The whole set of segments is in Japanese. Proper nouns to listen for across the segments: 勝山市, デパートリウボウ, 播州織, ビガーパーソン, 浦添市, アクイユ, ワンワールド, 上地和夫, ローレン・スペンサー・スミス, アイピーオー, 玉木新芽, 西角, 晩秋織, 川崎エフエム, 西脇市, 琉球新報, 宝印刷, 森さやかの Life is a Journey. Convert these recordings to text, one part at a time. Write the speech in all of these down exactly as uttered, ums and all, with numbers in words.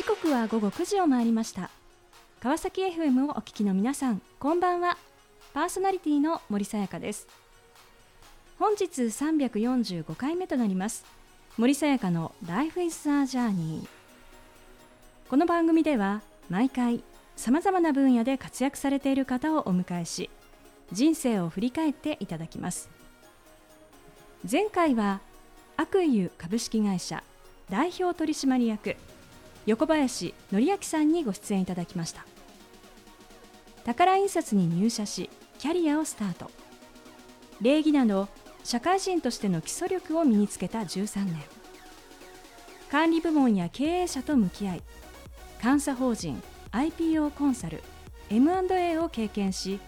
時刻は午後くじを回りました。川崎 エフエム をお聞きの皆さん、こんばんは。パーソナリティの森さやかです。本日さんびゃくよんじゅうごかいめとなります森さやかの Life is a Journey。 この番組では毎回さまざまな分野で活躍されている方をお迎えし、人生を振り返っていただきます。前回はアクイユ株式会社代表取締役横林典明さんにご出演いただきました。宝印刷に入社しキャリアをスタート、礼儀など社会人としての基礎力を身につけたじゅうさんねん、管理部門や経営者と向き合い、監査法人 アイピーオー コンサル エムアンドエー を経験し、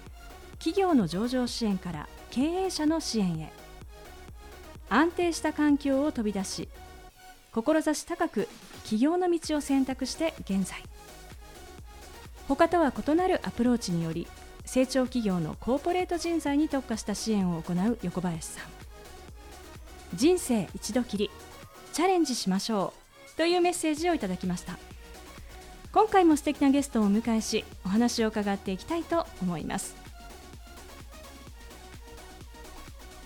企業の上場支援から経営者の支援へ、安定した環境を飛び出し志高く起業の道を選択して現在、他とは異なるアプローチにより成長企業のコーポレート人材に特化した支援を行う横林さん。人生一度きり、チャレンジしましょうというメッセージをいただきました。今回も素敵なゲストをお迎えし、お話を伺っていきたいと思います。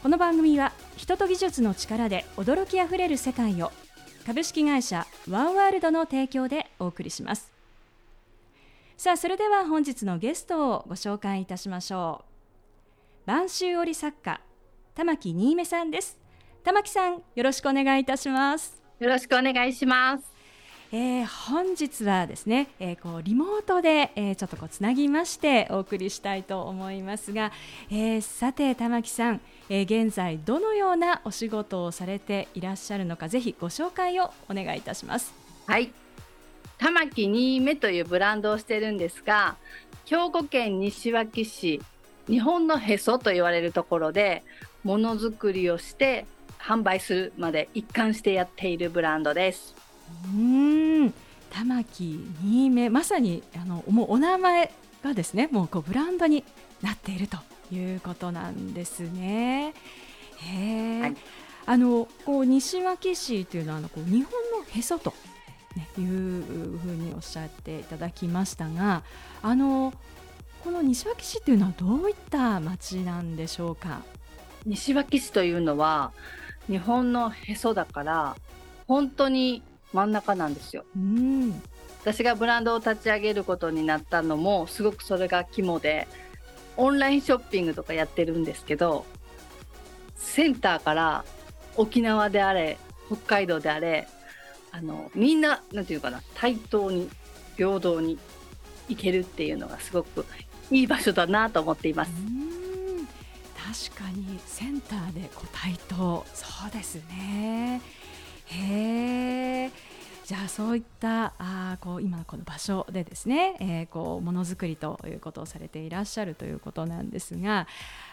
この番組は人と技術の力で驚きあふれる世界を、株式会社ワンワールドの提供でお送りします。さあ、それでは本日のゲストをご紹介いたしましょう。晩秋織作家、玉木新芽さんです。玉木さん、よろしくお願いいたします。よろしくお願いします。えー、本日はですね、えー、こうリモートで、えー、ちょっとこうつなぎましてお送りしたいと思いますが、えー、さて玉木さん、えー、現在どのようなお仕事をされていらっしゃるのか、ぜひご紹介をお願いいたします。はい、玉木新芽というブランドをしているんですが、兵庫県西脇市、日本のへそと言われるところでものづくりをして販売するまで一貫してやっているブランドです。うーん、玉木新芽、まさにあのもうお名前がですね、もうこうブランドになっているということなんですね。へ、はい、あのこう西脇市というのは、あのこう日本のへそと、ね、いうふうにおっしゃっていただきましたが、あのこの西脇市というのはどういった町なんでしょうか。西脇市というのは日本のへそだから本当に真ん中なんですよ。うん、私がブランドを立ち上げることになったのもすごくそれが肝で、オンラインショッピングとかやってるんですけど、センターから沖縄であれ北海道であれ、あのみんななんていうかな、対等に平等に行けるっていうのがすごくいい場所だなと思っています。うん、確かにセンターでこう対等、そうですね。へー、じゃあそういったあこう今この場所でですね、えー、こうものづくりということをされていらっしゃるということなんですが、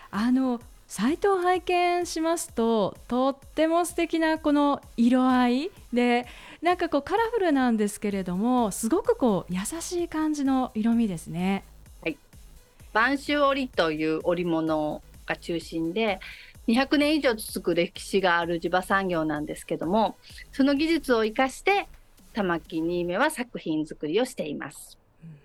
あのサイトを拝見しますと、とっても素敵なこの色合いで、なんかこうカラフルなんですけれども、すごくこう優しい感じの色味ですね。はい、晩秋織という織物が中心で、にひゃくねん以上続く歴史がある地場産業なんですけども、その技術を生かして玉木新芽は作品作りをしています。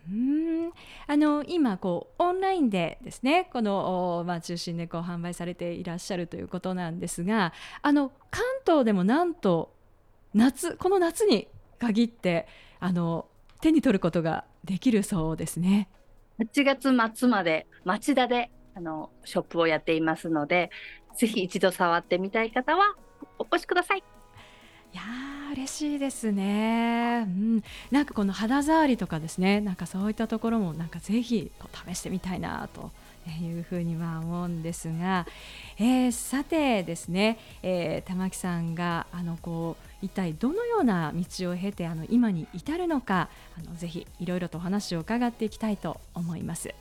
うん、あの今こうオンラインでですね、この、まあ、中心でこう販売されていらっしゃるということなんですが、あの関東でもなんと夏、この夏に限ってあの手に取ることができるそうですね。はちがつまつまで町田であのショップをやっていますので、ぜひ一度触ってみたい方はお越しください。いやー、嬉しいですね。うん、なんかこの肌触りとかですね、なんかそういったところもなんかぜひ試してみたいなというふうには思うんですが、えー、さてですね、えー、玉木さんがあのこう一体どのような道を経てあの今に至るのか、あのぜひいろいろとお話を伺っていきたいと思います。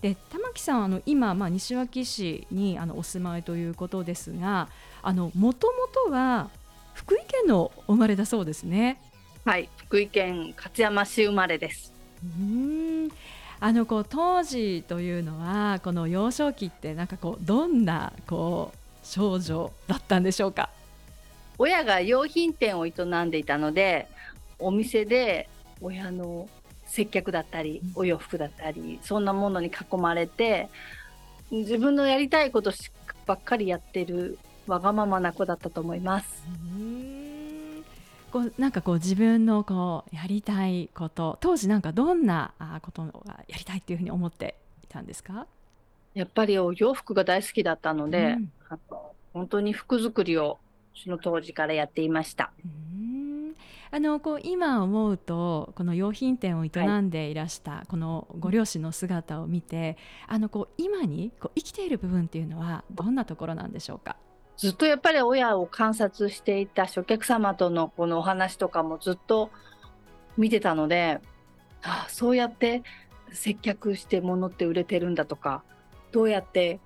で、玉木さん、あの今、まあ、西脇市にあのお住まいということですが、もともとは福井県のお生まれだそうですね。はい、福井県勝山市生まれです。うーん、あのこう当時というのは、この幼少期ってなんかこうどんなこう少女だったんでしょうか。親が洋品店を営んでいたので、お店で親の接客だったりお洋服だったりそんなものに囲まれて自分のやりたいことばっかりやってるわがままな子だったと思います。うーん、こうなんかこう自分のこうやりたいこと当時なんかどんなことがやりたいっていうふうに思っていたんですか？やっぱりお洋服が大好きだったので、うん、本当に服作りをその当時からやっていました。うーん、あのこう今思うとこの洋品店を営んでいらしたこのご両親の姿を見て、はい、あのこう今にこう生きている部分っていうのはどんなところなんでしょうか？ずっとやっぱり親を観察していたし、お客様とのこのお話とかもずっと見てたので、ああそうやって接客して物って売れてるんだとか、どうやって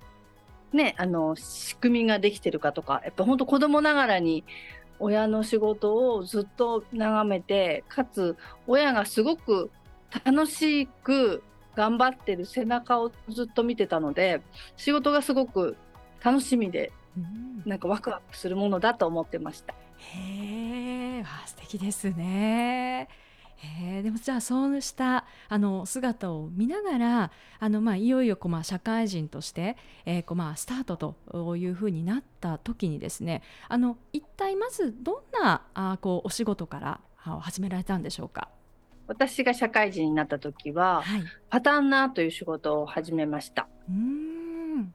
ね、あの仕組みができてるかとか、やっぱ本当子供ながらに親の仕事をずっと眺めて、かつ親がすごく楽しく頑張ってる背中をずっと見てたので、仕事がすごく楽しみで、なんかワクワクするものだと思ってました。へー、素敵ですね。えー、でもじゃあそうしたあの姿を見ながらあの、まあ、いよいよこう、まあ、社会人として、えーこうまあ、スタートというふうになった時にですね、あの一体まずどんなあこうお仕事から始められたんでしょうか？私が社会人になった時は、はい、パタンナーという仕事を始めました。うーん、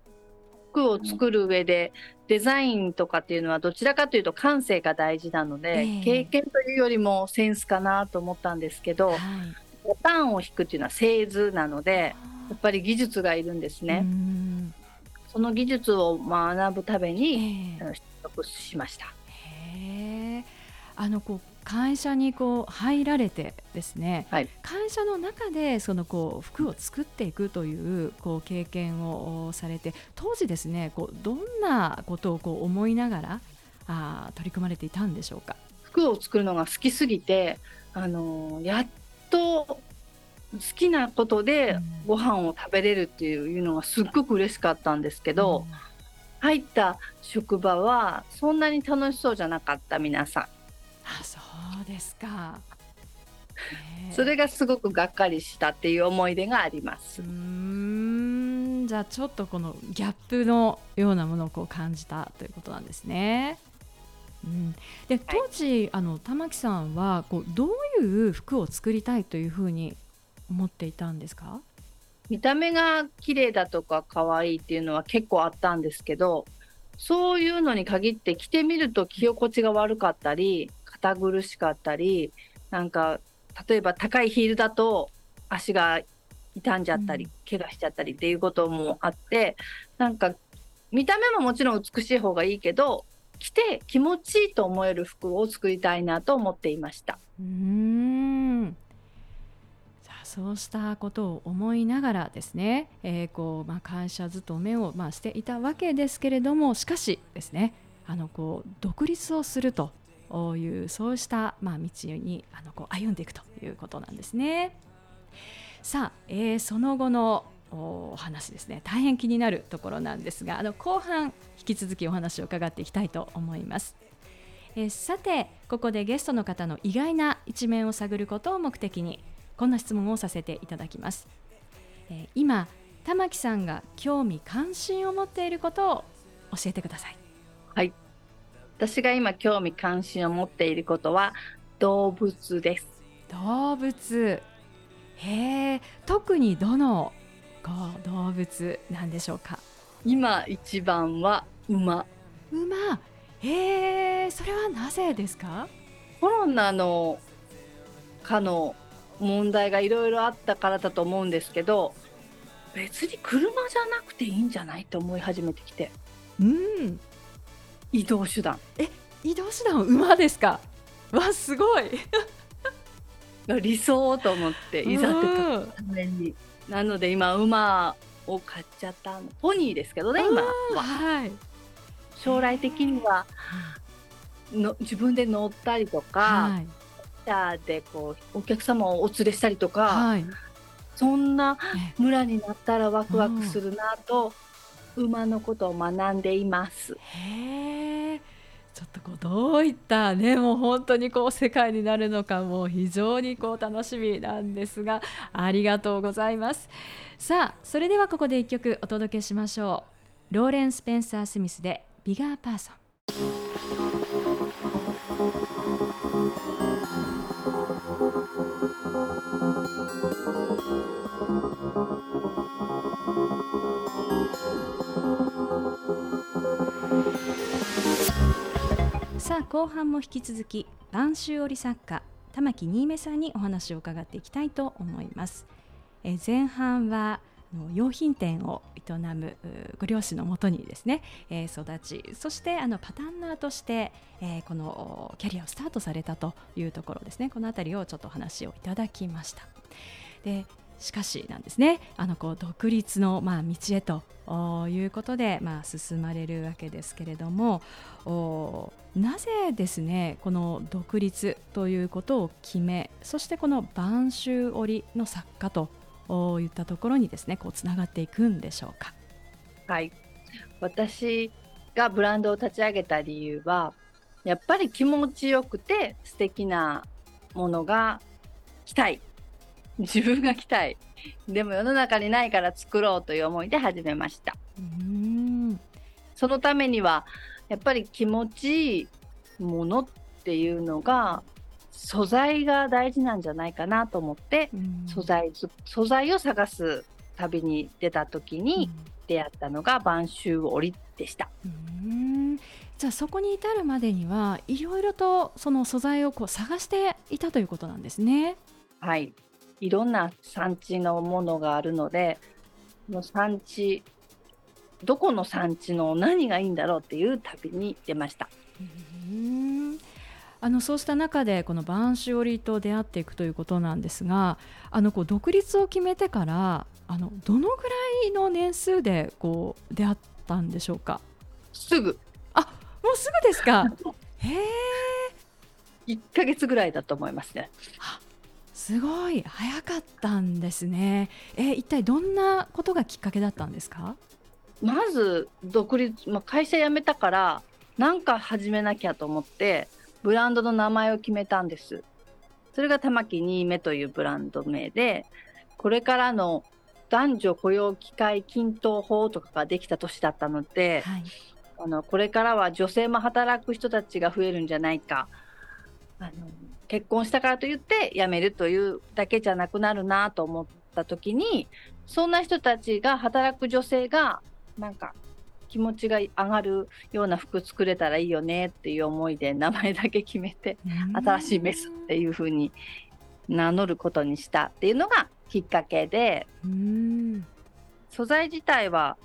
服を作る上でデザインとかっていうのはどちらかというと感性が大事なので、えー、経験というよりもセンスかなと思ったんですけど、はい、ボタンを引くっていうのは製図なのでやっぱり技術がいるんですね。うん、その技術を学ぶために、えー、取得しました。へー、あのこう会社にこう入られてですね、はい、会社の中でそのこう服を作っていくというこう経験をされて、当時ですねこうどんなことをこう思いながらあ取り組まれていたんでしょうか？服を作るのが好きすぎて、あのー、やっと好きなことでご飯を食べれるっていうのがすっごく嬉しかったんですけど、うん、入った職場はそんなに楽しそうじゃなかった。皆さん、あ、そうですか、ね、それがすごくがっかりしたっていう思い出があります。うーん、じゃあちょっとこのギャップのようなものをこう感じたということなんですね。うん、で当時、はい、あの玉木さんはこうどういう服を作りたいというふうに思っていたんですか？見た目が綺麗だとか可愛いっていうのは結構あったんですけど、そういうのに限って着てみると着心地が悪かったり堅苦しかったり、なんか例えば高いヒールだと足が傷んじゃったり怪我しちゃったりっていうこともあって、なんか見た目ももちろん美しい方がいいけど着て気持ちいいと思える服を作りたいなと思っていました。うーん、そうしたことを思いながらですね、えーこうまあ、会社勤めをまあしていたわけですけれども、しかしですね、あのこう独立をするというそうしたまあ道にあのこう歩んでいくということなんですね。さあ、えー、その後のお話ですね、大変気になるところなんですが、あの後半引き続きお話を伺っていきたいと思います。えー、さてここでゲストの方の意外な一面を探ることを目的にこんな質問をさせていただきます。えー、今玉木さんが興味関心を持っていることを教えてください。はい、私が今興味関心を持っていることは動物です。動物、へー、特にどの動物なんでしょうか？今一番は馬。馬、へー、それはなぜですか？コロナのかの問題がいろいろあったからだと思うんですけど、別に車じゃなくていいんじゃないと思い始めてきて、うん、移動手段、え、移動手段馬ですか？わ、すごい理想と思っていざってたために、なので今馬を買っちゃった。ポニーですけどね今は、はい、将来的にはの自分で乗ったりとか、はい、でこうお客様をお連れしたりとか、はい、そんな村になったらワクワクするなと馬のことを学んでいます。へー、ちょっとこうどういったねもう本当にこう世界になるのかもう非常にこう楽しみなんですが、ありがとうございます。さあそれではここで一曲お届けしましょう。ローレン・スペンサー・スミスでビガーパーソン。さあ後半も引き続き晩秋織作家玉木新芽さんにお話を伺っていきたいと思います。え前半は洋品店を営むご両親のもとにですね、えー、育ち、そしてあのパタンナーとして、えー、このキャリアをスタートされたというところですね。このあたりをちょっとお話をいただきました。でしかしなんですね、あのこう独立のまあ道へということでまあ進まれるわけですけれども、なぜですねこの独立ということを決め、そしてこの晩秋織の作家といったところにですねこうつながっていくんでしょうか。はい、私がブランドを立ち上げた理由はやっぱり気持ちよくて素敵なものが着たい、自分が着たい、でも世の中にないから作ろうという思いで始めました。うーん、そのためにはやっぱり気持ちいいものっていうのが素材が大事なんじゃないかなと思って素材、素材を探す旅に出た時に出会ったのが晩秋織でした。うーん、じゃあそこに至るまでにはいろいろとその素材をこう探していたということなんですね。はい、いろんな産地のものがあるので、の産地どこの産地の何がいいんだろうっていう旅に出ました。うーん、あのそうした中でこの晩秋織と出会っていくということなんですが、あのこう独立を決めてからあのどのぐらいの年数でこう出会ったんでしょうか。すぐ。あ、もうすぐですか。へえ。いっかげつぐらいだと思いますね。すごい早かったんですね。え一体どんなことがきっかけだったんですか。まず独立、まあ、会社辞めたからなんか始めなきゃと思ってブランドの名前を決めたんです。それが玉木新芽というブランド名で、これからの男女雇用機会均等法とかができた年だったので、はい、あのこれからは女性も働く人たちが増えるんじゃないか、あの結婚したからといって辞めるというだけじゃなくなるなと思った時に、そんな人たちが働く女性がなんか気持ちが上がるような服作れたらいいよねっていう思いで名前だけ決めて新しいメスっていう風に名乗ることにしたっていうのがきっかけで、うーん、素材自体は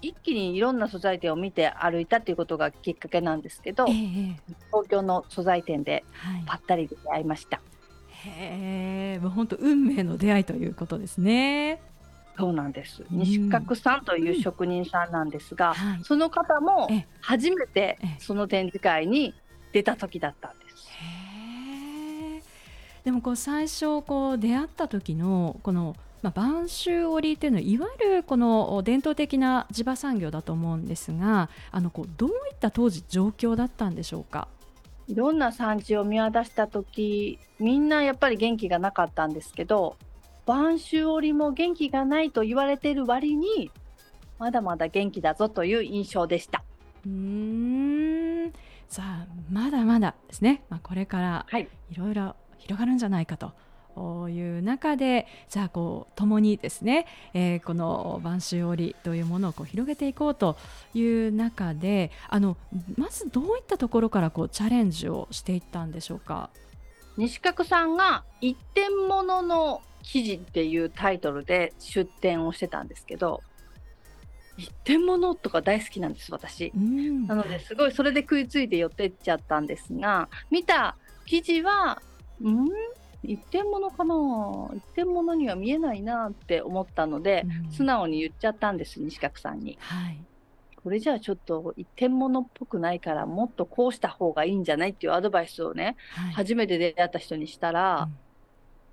一気にいろんな素材店を見て歩いたっていうことがきっかけなんですけど、ええ、東京の素材店でぱったり出会いました。はい、へえ、もう本当運命の出会いということですね。そうなんです。うん、西角さんという職人さんなんですが、うん、はい、その方も初めてその展示会に出た時だったんです。へえ、でもこう最初こう出会った時のこのまあ、晩秋織というのはいわゆるこの伝統的な地場産業だと思うんですが、あのこうどういった当時状況だったんでしょうか。いろんな産地を見渡した時みんなやっぱり元気がなかったんですけど、晩秋織も元気がないと言われている割にまだまだ元気だぞという印象でした。うーん、さあまだまだですね、まあ、これからいろいろ広がるんじゃないかと、はい、こういう中でじゃあこう共にですね、えー、この晩秋織というものをこう広げていこうという中で、あのまずどういったところからこうチャレンジをしていったんでしょうか。西角さんが一点物の生地っていうタイトルで出展をしてたんですけど、一点物とか大好きなんです私、うん、なのですごいそれで食いついて寄ってっちゃったんですが、見た生地はん一点物かな、一点物には見えないなって思ったので、うん、素直に言っちゃったんです、西角さんに、はい、これじゃあちょっと一点物っぽくないからもっとこうした方がいいんじゃないっていうアドバイスをね、はい、初めて出会った人にしたら、うん、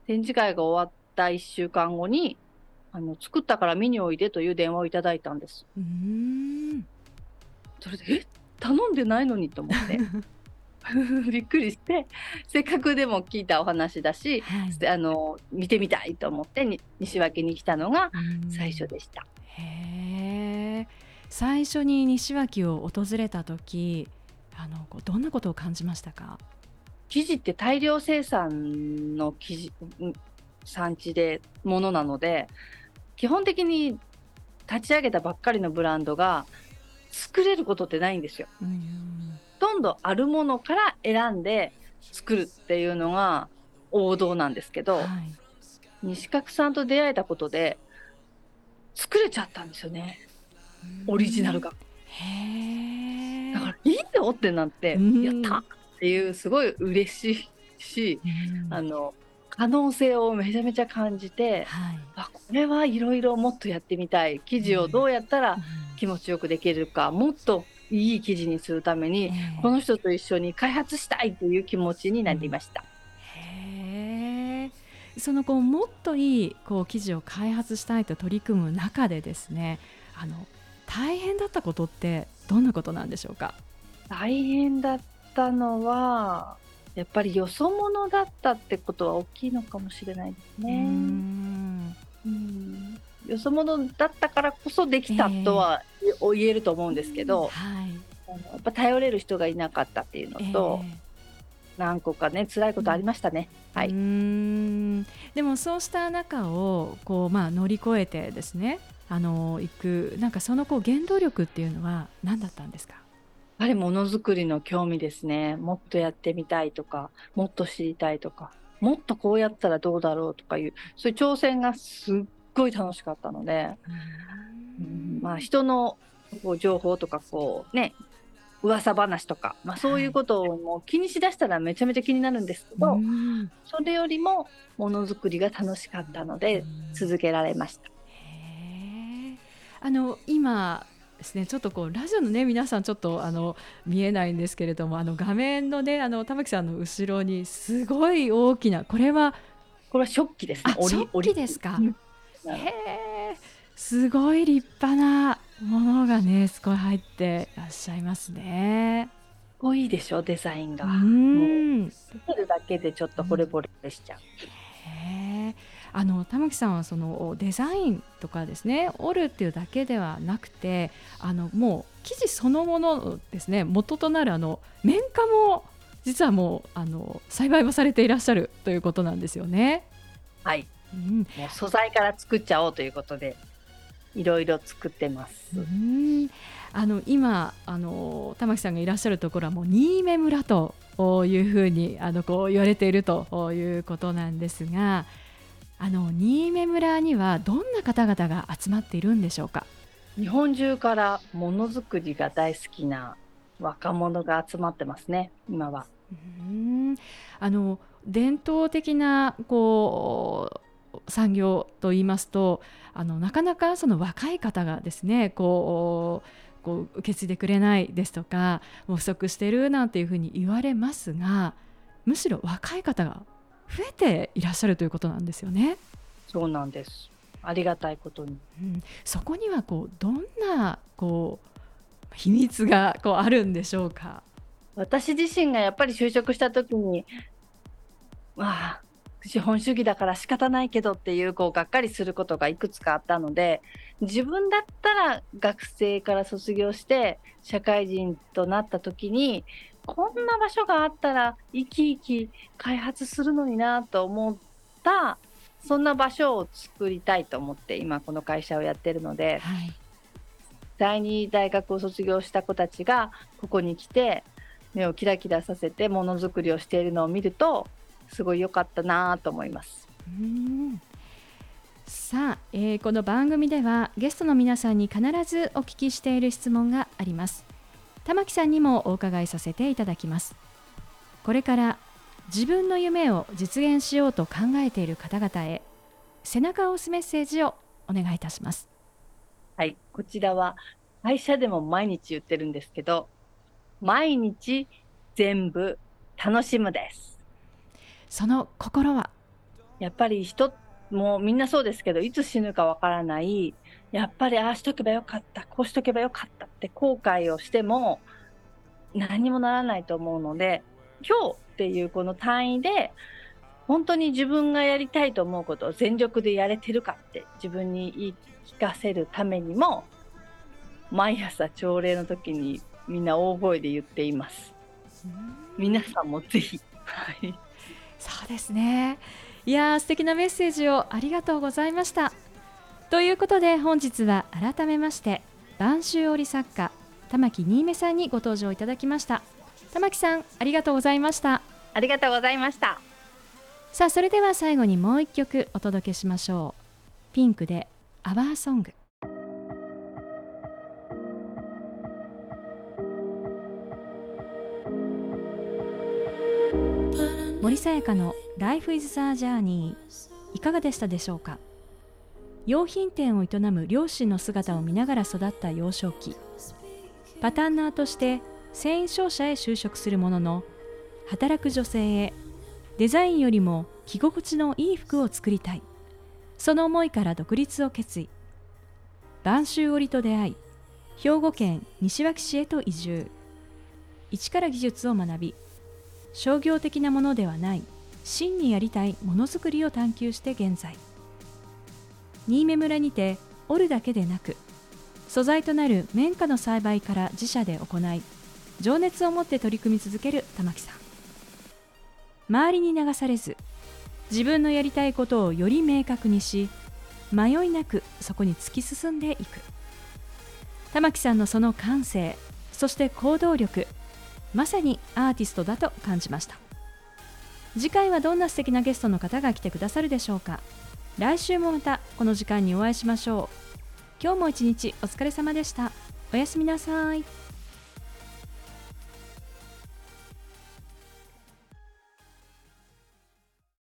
展示会が終わったいっしゅうかんごにあの作ったから見においでという電話をいただいたんです。うーん、それでえ頼んでないのにと思ってびっくりして、せっかくでも聞いたお話だし、はい、あの見てみたいと思ってに西脇に来たのが最初でした。へー、最初に西脇を訪れた時、あのどんなことを感じましたか？生地って大量生産の生地産地でものなので、基本的に立ち上げたばっかりのブランドが作れることってないんですよ。うん、ほとんどあるものから選んで作るっていうのが王道なんですけど、はい、西角さんと出会えたことで作れちゃったんですよね、オリジナルが。へー、だからいいよってなって、やったっていうすごい嬉しいし、あの可能性をめちゃめちゃ感じて、はい、あ、これはいろいろもっとやってみたい。生地をどうやったら気持ちよくできるか、もっといい生地にするために、この人と一緒に開発したいという気持ちになりました。へー、そのこうもっといいこう生地を開発したいと取り組む中でですね、あの大変だったことってどんなことなんでしょうか？大変だったのはやっぱりよそ者だったってことは大きいのかもしれないですね。うーん、うーん、よそ者だったからこそできたとは言えると思うんですけど、えーはい、やっぱ頼れる人がいなかったっていうのと、えー、何個かね辛いことありましたね、うん、はい、うーん。でもそうした中をこう、まあ、乗り越えてですね、あの行く、なんかそのこう原動力っていうのは何だったんですか？やはりものづくりの興味ですね。もっとやってみたいとか、もっと知りたいとか、もっとこうやったらどうだろうとかいう、そういう挑戦がすっごい楽しかったので、うん、まあ、人のこう情報とかこう、ね、噂話とか、まあ、そういうことをもう気にしだしたらめちゃめちゃ気になるんですけど、はい、それよりもものづくりが楽しかったので続けられました。へー、あの今ですね、ちょっとこうラジオの、ね、皆さんちょっとあの見えないんですけれども、あの画面のね、あの玉木さんの後ろにすごい大きな、これはこれは食器ですね。あ、食器ですか。へー、すごい立派なものがね、すごい入ってらっしゃいますね。すごいでしょ、デザインが。うん、もう作るだけでちょっと惚れ惚れしちゃう。へー、あの玉木さんはそのデザインとかですね、織るっていうだけではなくて、あのもう生地そのものですね、元となるあの綿花も実はもうあの栽培もされていらっしゃるということなんですよね。はい、うん、もう素材から作っちゃおうということでいろいろ作ってます。うん、あの今あの玉木さんがいらっしゃるところはもう新芽村というふうにあのこう言われているということなんですが、あの新芽村にはどんな方々が集まっているんでしょうか？日本中からものづくりが大好きな若者が集まってますね、今は。うーん、あの伝統的なこう産業といいますと、あのなかなかその若い方がですねこう、こう受け継いでくれないですとか、もう不足してるなんていうふうに言われますが、むしろ若い方が増えていらっしゃるということなんですよね。そうなんです、ありがたいことに、うん、そこにはこうどんなこう秘密がこうあるんでしょうか？私自身がやっぱり就職した時に、まあ、資本主義だから仕方ないけどっていう、こうがっかりすることがいくつかあったので、自分だったら学生から卒業して社会人となった時にこんな場所があったら生き生き開発するのになと思った、そんな場所を作りたいと思って今この会社をやってるので、はい、第二大学を卒業した子たちがここに来て目をキラキラさせてものづくりをしているのを見るとすごい良かったなと思います。うーん、さあ、えー、この番組ではゲストの皆さんに必ずお聞きしている質問があります。玉木さんにもお伺いさせていただきます。これから自分の夢を実現しようと考えている方々へ背中を押すメッセージをお願いいたします。はい、こちらは会社でも毎日言ってるんですけど、毎日全部楽しむです。その心はやっぱり人もうみんなそうですけど、いつ死ぬかわからない、やっぱりああしとけばよかった、こうしとけばよかったって後悔をしても、何にもならないと思うので、今日っていうこの単位で本当に自分がやりたいと思うことを全力でやれてるかって自分に言い聞かせるためにも、毎朝朝礼の時にみんな大声で言っています。皆さんもぜひはい、そうですね。いやー、素敵なメッセージをありがとうございました。ということで本日は改めまして播州織作家玉木新芽さんにご登場いただきました。玉木さん、ありがとうございました。ありがとうございました。さあ、それでは最後にもう一曲お届けしましょう。ピンクでアワーソング。森さやかの Life is a Journey、 いかがでしたでしょうか。洋品店を営む両親の姿を見ながら育った幼少期、パタンナーとして繊維商社へ就職するものの、働く女性へデザインよりも着心地のいい服を作りたい、その思いから独立を決意。播州織と出会い、兵庫県西脇市へと移住。一から技術を学び、商業的なものではない真にやりたいものづくりを探求して現在、新芽村にて織るだけでなく素材となる綿花の栽培から自社で行い、情熱を持って取り組み続ける玉木さん。周りに流されず、自分のやりたいことをより明確にし、迷いなくそこに突き進んでいく玉木さんのその感性、そして行動力、まさにアーティストだと感じました。次回はどんな素敵なゲストの方が来てくださるでしょうか。来週もまたこの時間にお会いしましょう。今日も一日お疲れ様でした。おやすみなさい。